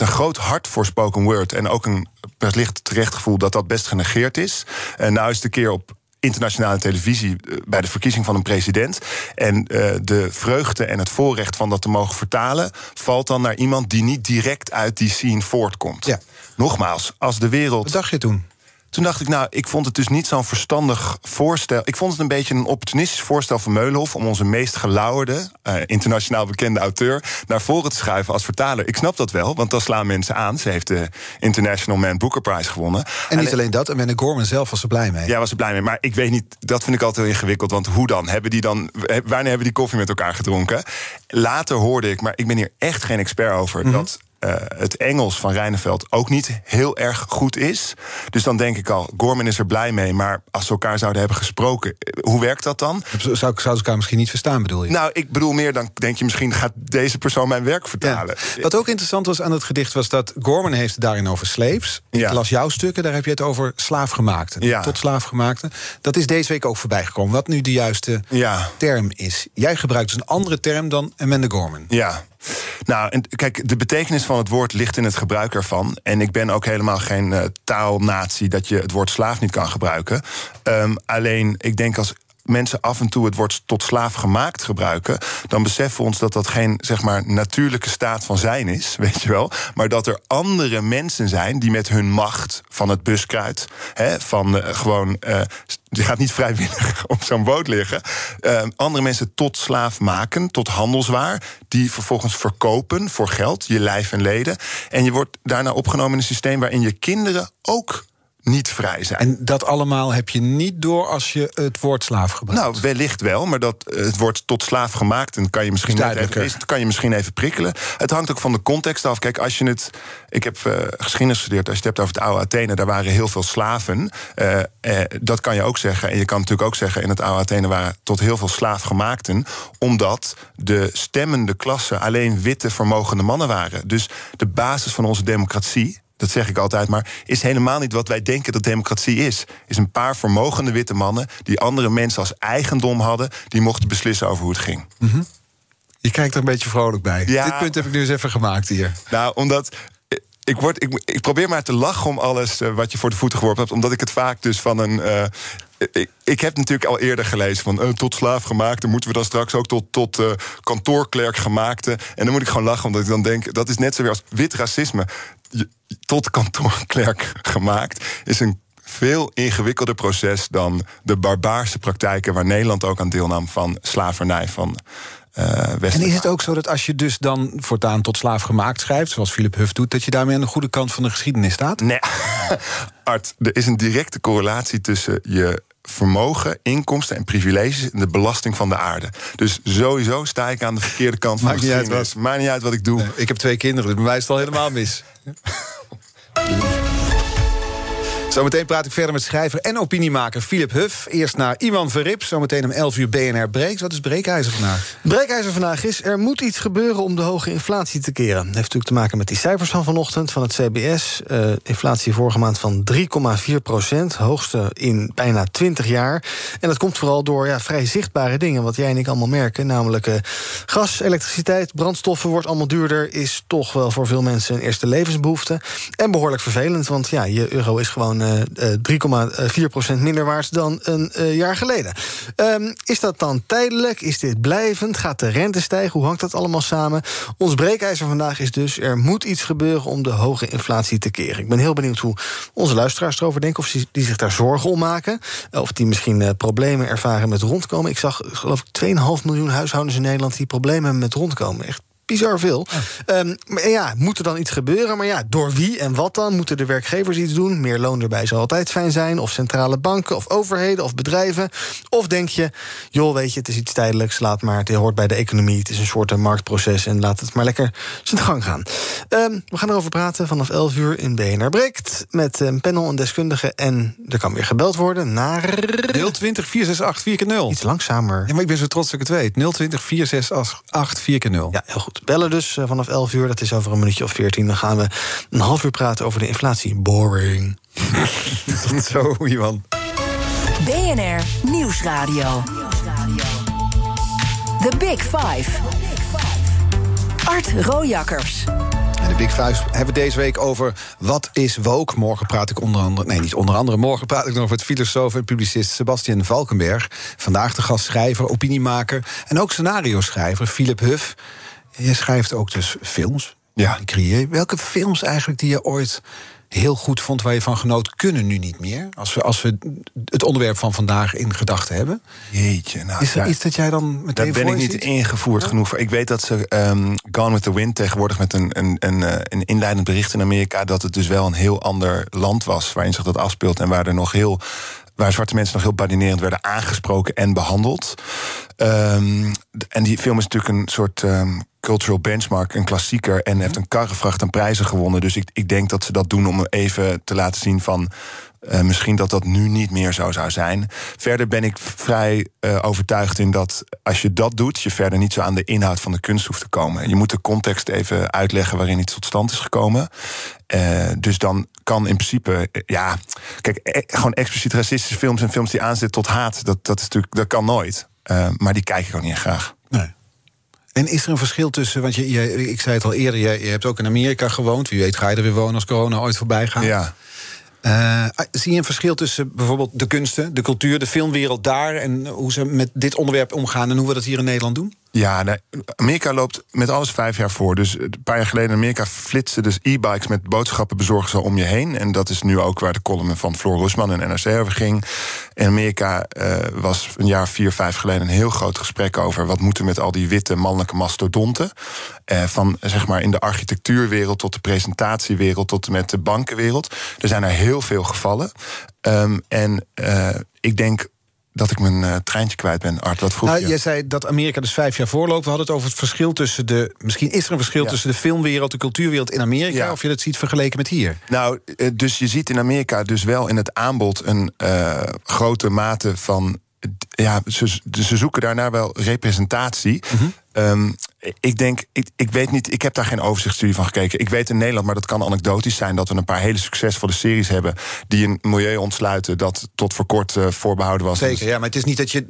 een groot hart voor spoken word. En ook een licht terechtgevoel dat best genegeerd is. Nou is de keer op internationale televisie bij de verkiezing van een president. En de vreugde en het voorrecht van dat te mogen vertalen valt dan naar iemand die niet direct uit die scene voortkomt. Ja. Nogmaals, als de wereld. Wat dacht je toen? Toen dacht ik, nou, ik vond het dus niet zo'n verstandig voorstel. Ik vond het een beetje een opportunistisch voorstel van Meulenhoff om onze meest gelauwerde, internationaal bekende auteur naar voren te schuiven als vertaler. Ik snap dat wel, want dan slaan mensen aan. Ze heeft de International Man Booker Prize gewonnen. En niet alleen dat, Amanda Gorman zelf was er blij mee. Ja, was er blij mee, maar ik weet niet, dat vind ik altijd heel ingewikkeld. Want hoe dan? Wanneer hebben die koffie met elkaar gedronken? Later hoorde ik, maar ik ben hier echt geen expert over, dat het Engels van Rijneveld ook niet heel erg goed is. Dus dan denk ik al, Gorman is er blij mee, maar als ze elkaar zouden hebben gesproken, hoe werkt dat dan? Zouden ze elkaar misschien niet verstaan, bedoel je? Nou, ik bedoel meer, dan denk je misschien gaat deze persoon mijn werk vertalen. Ja. Wat ook interessant was aan het gedicht was dat Gorman heeft het daarin over slaves. Ik las jouw stukken, daar heb je het over slaafgemaakten. Ja. Tot slaafgemaakten. Dat is deze week ook voorbijgekomen, wat nu de juiste term is. Jij gebruikt dus een andere term dan Amanda Gorman. Ja. Nou, en kijk, de betekenis van het woord ligt in het gebruik ervan. En ik ben ook helemaal geen taalnazi dat je het woord slaaf niet kan gebruiken. Alleen, ik denk als mensen af en toe het woord tot slaaf gemaakt gebruiken, dan beseffen we ons dat geen, zeg maar, natuurlijke staat van zijn is, weet je wel. Maar dat er andere mensen zijn die met hun macht van het buskruid, je gaat niet vrijwillig op zo'n boot liggen. Andere mensen tot slaaf maken, tot handelswaar, die vervolgens verkopen voor geld, je lijf en leden. En je wordt daarna opgenomen in een systeem waarin je kinderen ook niet vrij zijn. En dat allemaal heb je niet door als je het woord slaaf gebruikt? Nou, wellicht wel, maar dat het wordt tot slaaf gemaakt... en kan je misschien even prikkelen. Het hangt ook van de context af. Kijk, als je het... Ik heb geschiedenis gestudeerd. Als je het hebt over het oude Athene, daar waren heel veel slaven. Dat kan je ook zeggen. En je kan natuurlijk ook zeggen... in het oude Athene waren tot heel veel slaafgemaakten... omdat de stemmende klasse alleen witte, vermogende mannen waren. Dus de basis van onze democratie... dat zeg ik altijd, maar is helemaal niet wat wij denken dat democratie is. Is een paar vermogende witte mannen die andere mensen als eigendom hadden... die mochten beslissen over hoe het ging. Mm-hmm. Je kijkt er een beetje vrolijk bij. Ja, dit punt heb ik nu eens even gemaakt hier. Nou, omdat... Ik probeer maar te lachen om alles wat je voor de voeten geworpen hebt... omdat ik het vaak dus van een... Ik heb natuurlijk al eerder gelezen van tot slaaf gemaakte... moeten we dan straks ook tot kantoorklerk gemaakte. En dan moet ik gewoon lachen, omdat ik dan denk... dat is net zo weer als wit racisme. Tot kantoorklerk gemaakt is een veel ingewikkelder proces... dan de barbaarse praktijken waar Nederland ook aan deelnam... van slavernij, van... en is het ook zo dat als je dus dan voortaan tot slaaf gemaakt schrijft... zoals Philip Huff doet, dat je daarmee aan de goede kant van de geschiedenis staat? Nee, Art, er is een directe correlatie tussen je vermogen, inkomsten en privileges... en de belasting van de aarde. Dus sowieso sta ik aan de verkeerde kant van de geschiedenis. Maakt niet uit wat ik doe. Nee, ik heb 2 kinderen, dus bij mij is het al helemaal mis. Zometeen praat ik verder met schrijver en opiniemaker Philip Huff. Eerst naar Iwan Verrips, zometeen om 11 uur BNR Breekt. Wat is breekijzer vandaag? Breekijzer vandaag is, er moet iets gebeuren om de hoge inflatie te keren. Dat heeft natuurlijk te maken met die cijfers van vanochtend van het CBS. Inflatie vorige maand van 3,4%, hoogste in bijna 20 jaar. En dat komt vooral door vrij zichtbare dingen, wat jij en ik allemaal merken. Namelijk gas, elektriciteit, brandstoffen wordt allemaal duurder. Is toch wel voor veel mensen een eerste levensbehoefte. En behoorlijk vervelend, want je euro is gewoon... 3,4% minder waard dan een jaar geleden. Is dat dan tijdelijk? Is dit blijvend? Gaat de rente stijgen? Hoe hangt dat allemaal samen? Ons breekijzer vandaag is dus... er moet iets gebeuren om de hoge inflatie te keren. Ik ben heel benieuwd hoe onze luisteraars erover denken... of die zich daar zorgen om maken. Of die misschien problemen ervaren met rondkomen. Ik zag, geloof ik, 2,5 miljoen huishoudens in Nederland... die problemen hebben met rondkomen. Echt bizar veel. Ja. Maar moet er dan iets gebeuren? Maar door wie en wat dan? Moeten de werkgevers iets doen? Meer loon erbij zou altijd fijn zijn. Of centrale banken, of overheden, of bedrijven. Of denk je, het is iets tijdelijks. Laat maar, het hoort bij de economie. Het is een soort marktproces en laat het maar lekker zijn gang gaan. We gaan erover praten vanaf 11 uur in BNR Breekt. Met een panel en deskundigen. En er kan weer gebeld worden naar... 020-468-4x0. Iets langzamer. Ja, maar ik ben zo trots dat ik het weet. 020-468-4x0. Ja, heel goed. Bellen dus vanaf 11 uur, dat is over een minuutje of 14. Dan gaan we een half uur praten over de inflatie. Boring. Tot zo, Iwan. BNR Nieuwsradio. The Big Five. Art Rooijakkers. En de Big Five hebben we deze week over wat is woke. Morgen praat ik morgen praat ik nog met filosoof en publicist Sebastian Valkenberg. Vandaag de gastschrijver, opiniemaker en ook scenario-schrijver Philip Huff. Je schrijft ook dus films. Ja. Welke films eigenlijk die je ooit heel goed vond... waar je van genoot, kunnen nu niet meer? Als we het onderwerp van vandaag in gedachten hebben. Jeetje. Nou, is er iets dat jij dan meteen daar ben ik niet ingevoerd genoeg voor. Ik weet dat ze Gone with the Wind tegenwoordig... met een inleidend bericht in Amerika... dat het dus wel een heel ander land was... waarin zich dat afspeelt en waar er nog heel... waar zwarte mensen nog heel badinerend werden aangesproken en behandeld. En die film is natuurlijk een soort cultural benchmark, een klassieker... en heeft een karrevracht aan prijzen gewonnen. Dus ik denk dat ze dat doen om even te laten zien van... misschien dat nu niet meer zo zou zijn. Verder ben ik vrij overtuigd in dat als je dat doet... je verder niet zo aan de inhoud van de kunst hoeft te komen. Je moet de context even uitleggen waarin iets tot stand is gekomen. Dus dan kan in principe... kijk, gewoon expliciet racistische films en films die aanzetten tot haat... dat is natuurlijk, dat kan nooit. Maar die kijk ik ook niet graag. Nee. En is er een verschil tussen, want ik zei het al eerder... je hebt ook in Amerika gewoond, wie weet ga je er weer wonen... als corona ooit voorbij gaat. Ja. Zie je een verschil tussen bijvoorbeeld de kunsten, de cultuur... de filmwereld daar en hoe ze met dit onderwerp omgaan... en hoe we dat hier in Nederland doen? Ja, nee, Amerika loopt met alles 5 jaar voor. Dus een paar jaar geleden in Amerika flitsen dus e-bikes met boodschappenbezorgers al om je heen. En dat is nu ook waar de column van Floor Roesman en NRC over ging. In Amerika was een jaar 4, 5 geleden een heel groot gesprek over wat moeten we met al die witte mannelijke mastodonten. Van zeg maar in de architectuurwereld tot de presentatiewereld tot en met de bankenwereld. Er zijn er heel veel gevallen. Ik denk dat ik mijn treintje kwijt ben, Art. Wat vroeg je? Jij zei dat Amerika dus 5 jaar voorloopt. We hadden het over het verschil tussen de... Misschien is er een verschil tussen de filmwereld, de cultuurwereld in Amerika, of je dat ziet vergeleken met hier. Nou, dus je ziet in Amerika dus wel in het aanbod een grote mate van... Ja, ze zoeken daarna wel representatie. Mm-hmm. Ik weet niet, ik heb daar geen overzichtsstudie van gekeken. Ik weet in Nederland, maar dat kan anekdotisch zijn, dat we een paar hele succesvolle series hebben die een milieu ontsluiten dat tot voor kort voorbehouden was. Zeker, ja, maar het is niet dat je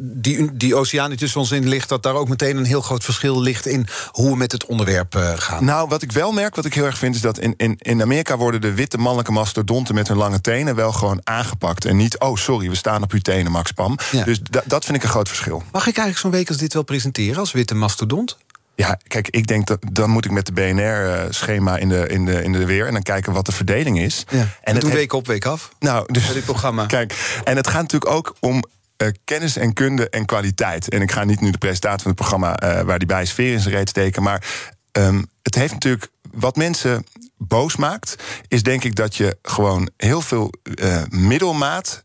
die oceaan die tussen ons in ligt, dat daar ook meteen een heel groot verschil ligt in hoe we met het onderwerp gaan. Nou, wat ik wel merk, wat ik heel erg vind, is dat in Amerika worden de witte mannelijke mastodonten met hun lange tenen wel gewoon aangepakt. En niet, oh sorry, we staan op uw tenen, Max Pam. Ja. Dus dat vind ik een groot verschil. Mag ik eigenlijk zo'n week als dit wel presenteren, als witte mastodont? Ja, kijk, ik denk dat dan moet ik met de BNR-schema in de weer en dan kijken wat de verdeling is. Ja. En toen week op, week af. Nou, dus dit programma. Kijk, en het gaat natuurlijk ook om kennis en kunde en kwaliteit. En ik ga niet nu de presentatie van het programma waar die bij sfeer in zijn reet steken, maar het heeft natuurlijk wat mensen boos maakt, is denk ik dat je gewoon heel veel middelmaat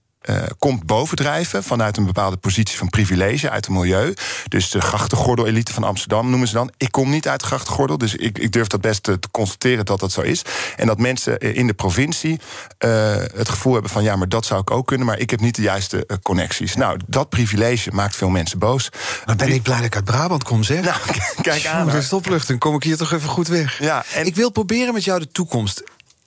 komt bovendrijven vanuit een bepaalde positie van privilege uit het milieu. Dus de grachtengordel-elite van Amsterdam noemen ze dan. Ik kom niet uit de grachtengordel, dus ik durf dat best te constateren dat dat zo is. En dat mensen in de provincie het gevoel hebben van ja, maar dat zou ik ook kunnen, maar ik heb niet de juiste connecties. Nou, dat privilege maakt veel mensen boos. Maar ben ik blij dat ik uit Brabant kom, zeg. Nou, kijk aan. Dat is opluchting, kom ik hier toch even goed weg. Ja, en ik wil proberen met jou de toekomst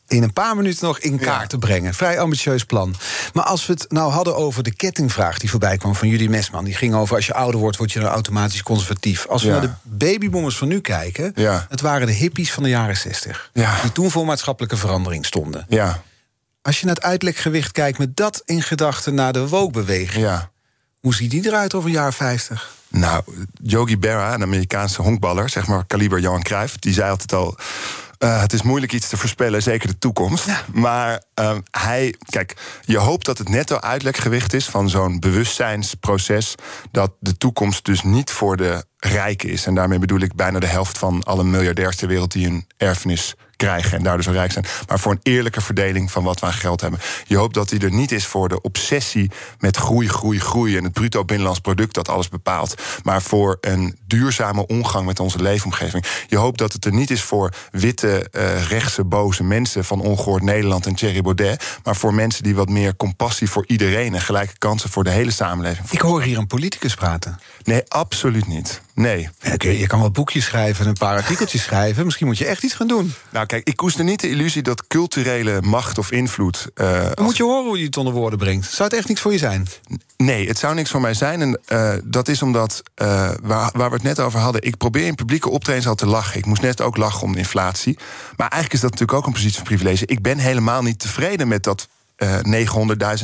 in een paar minuten nog in kaart te brengen. Vrij ambitieus plan. Maar als we het nou hadden over de kettingvraag die voorbij kwam van Judy Mesman, die ging over als je ouder wordt, word je dan automatisch conservatief. Als we naar de babyboomers van nu kijken, het waren de hippies van de jaren 60... die toen voor maatschappelijke verandering stonden. Ja. Als je naar het uitleggewicht kijkt met dat in gedachten naar de woke-beweging, hoe ziet die eruit over jaar 50? Nou, Yogi Berra, een Amerikaanse honkballer, zeg maar kaliber Johan Cruijff, die zei altijd al, het is moeilijk iets te voorspellen, zeker de toekomst. Ja. Maar je hoopt dat het netto uitleggewicht is van zo'n bewustzijnsproces dat de toekomst dus niet voor de rijken is. En daarmee bedoel ik bijna de helft van alle miljardairs ter wereld die hun erfenis krijgen en daardoor zo rijk zijn, maar voor een eerlijke verdeling van wat we aan geld hebben. Je hoopt dat die er niet is voor de obsessie met groei... en het bruto binnenlands product dat alles bepaalt, maar voor een duurzame omgang met onze leefomgeving. Je hoopt dat het er niet is voor witte, rechtse, boze mensen van Ongehoord Nederland en Thierry Baudet, maar voor mensen die wat meer compassie voor iedereen en gelijke kansen voor de hele samenleving. Ik hoor hier een politicus praten. Nee, absoluut niet. Nee. Okay, je kan wel boekjes schrijven en een paar artikeltjes schrijven. Misschien moet je echt iets gaan doen. Nou, kijk, ik koester niet de illusie dat culturele macht of invloed... moet je horen hoe je het onder woorden brengt. Zou het echt niks voor je zijn? Nee, het zou niks voor mij zijn. En dat is omdat, waar we het net over hadden, ik probeer in publieke optredens al te lachen. Ik moest net ook lachen om de inflatie. Maar eigenlijk is dat natuurlijk ook een positie van privilege. Ik ben helemaal niet tevreden met dat 900.000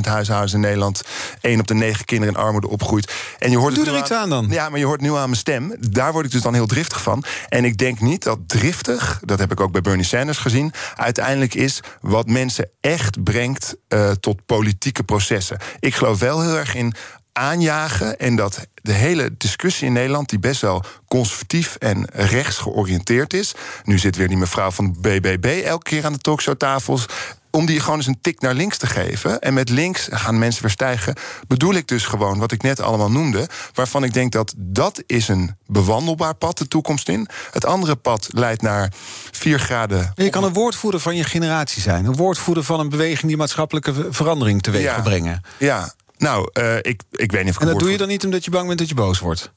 huishoudens in Nederland 1 op de 9 kinderen in armoede opgroeit. En je hoort doe er iets aan dan. Ja, maar je hoort nu aan mijn stem. Daar word ik dus dan heel driftig van. En ik denk niet dat driftig, dat heb ik ook bij Bernie Sanders gezien, uiteindelijk is wat mensen echt brengt tot politieke processen. Ik geloof wel heel erg in aanjagen en dat de hele discussie in Nederland, die best wel conservatief en rechts georiënteerd is. Nu zit weer die mevrouw van BBB elke keer aan de talkshowtafels, om die gewoon eens een tik naar links te geven. En met links gaan mensen weer stijgen. Bedoel ik dus gewoon wat ik net allemaal noemde, waarvan ik denk dat is een bewandelbaar pad de toekomst in. Het andere pad leidt naar 4 graden... Je kan een woordvoerder van je generatie zijn. Een woordvoerder van een beweging die maatschappelijke verandering teweeg wil brengen. Ja, nou, ik weet niet of ik. En dat doe je dan niet omdat je bang bent dat je boos wordt?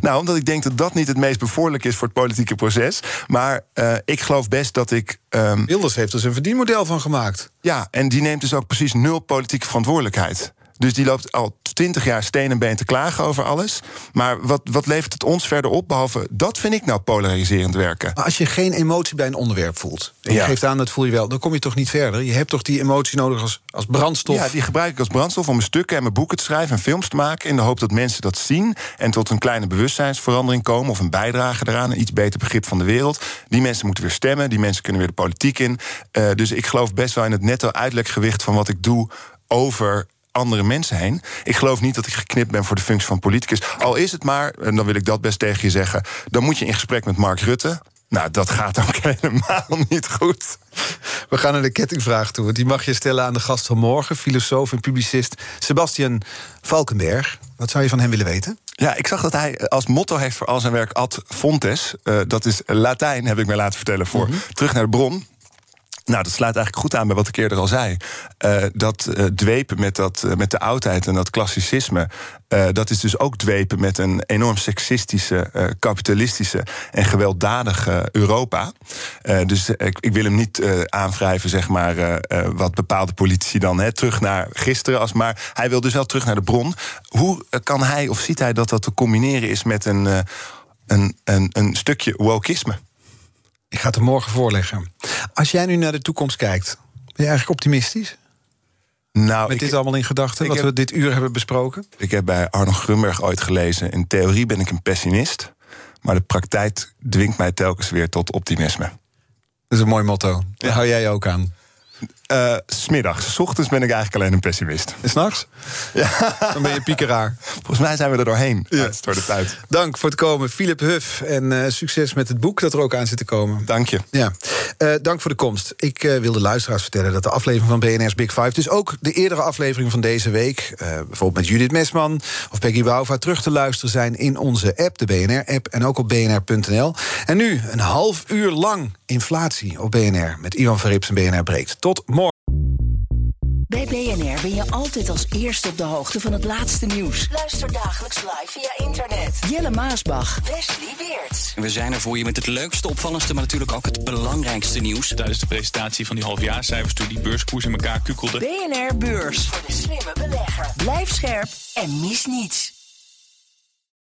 Nou, omdat ik denk dat dat niet het meest bevorderlijk is voor het politieke proces. Maar ik geloof best dat ik... Wilders heeft er zijn verdienmodel van gemaakt. Ja, en die neemt dus ook precies 0 politieke verantwoordelijkheid. Dus die loopt al 20 jaar steen en been te klagen over alles. Maar wat levert het ons verder op? Behalve, dat vind ik nou polariserend werken. Maar als je geen emotie bij een onderwerp voelt, en je geeft aan dat voel je wel, dan kom je toch niet verder? Je hebt toch die emotie nodig als brandstof? Ja, die gebruik ik als brandstof om mijn stukken en mijn boeken te schrijven en films te maken, in de hoop dat mensen dat zien en tot een kleine bewustzijnsverandering komen, of een bijdrage eraan, een iets beter begrip van de wereld. Die mensen moeten weer stemmen, die mensen kunnen weer de politiek in. Dus ik geloof best wel in het netto uitleggewicht van wat ik doe over andere mensen heen. Ik geloof niet dat ik geknipt ben voor de functie van politicus. Al is het maar, en dan wil ik dat best tegen je zeggen, dan moet je in gesprek met Mark Rutte. Nou, dat gaat ook helemaal niet goed. We gaan naar de kettingvraag toe, want die mag je stellen aan de gast van morgen, filosoof en publicist Sebastian Valkenberg. Wat zou je van hem willen weten? Ja, ik zag dat hij als motto heeft voor al zijn werk ad fontes. Dat is Latijn, heb ik mij laten vertellen, voor terug naar de bron. Nou, dat sluit eigenlijk goed aan bij wat ik eerder al zei. Dat dwepen met de oudheid en dat klassicisme, dat is dus ook dwepen met een enorm seksistische, kapitalistische en gewelddadige Europa. Dus ik wil hem niet aanwrijven, zeg maar, wat bepaalde politici dan, terug naar gisteren. Maar hij wil dus wel terug naar de bron. Hoe kan hij of ziet hij dat te combineren is met een stukje wokisme? Ik ga het er morgen voorleggen. Als jij nu naar de toekomst kijkt, ben je eigenlijk optimistisch? Nou, met dit allemaal in gedachten, wat we dit uur hebben besproken? Ik heb bij Arno Grunberg ooit gelezen, in theorie ben ik een pessimist, maar de praktijk dwingt mij telkens weer tot optimisme. Dat is een mooi motto. Daar hou jij ook aan. 'S Middags. 's Ochtends ben ik eigenlijk alleen een pessimist. En 's nachts? Ja. Dan ben je piekeraar. Volgens mij zijn we er doorheen. Ja. Uit. Dank voor het komen, Philip Huff. En succes met het boek dat er ook aan zit te komen. Dank je. Ja. Dank voor de komst. Ik wil de luisteraars vertellen dat de aflevering van BNR's Big Five, dus ook de eerdere aflevering van deze week, bijvoorbeeld met Judy Mesman of Peggy Bouva, terug te luisteren zijn in onze app, de BNR-app, en ook op bnr.nl. En nu een half uur lang inflatie op BNR met Ivan Verrips en BNR Breekt. Tot morgen. Bij BNR ben je altijd als eerste op de hoogte van het laatste nieuws. Luister dagelijks live via internet. Jelle Maasbach, Wesley Weerts. We zijn er voor je met het leukste, opvallendste, maar natuurlijk ook het belangrijkste nieuws. Tijdens de presentatie van die halfjaarcijfers toen die beurskoers in elkaar kukkelde. BNR Beurs, voor de slimme belegger. Blijf scherp en mis niets.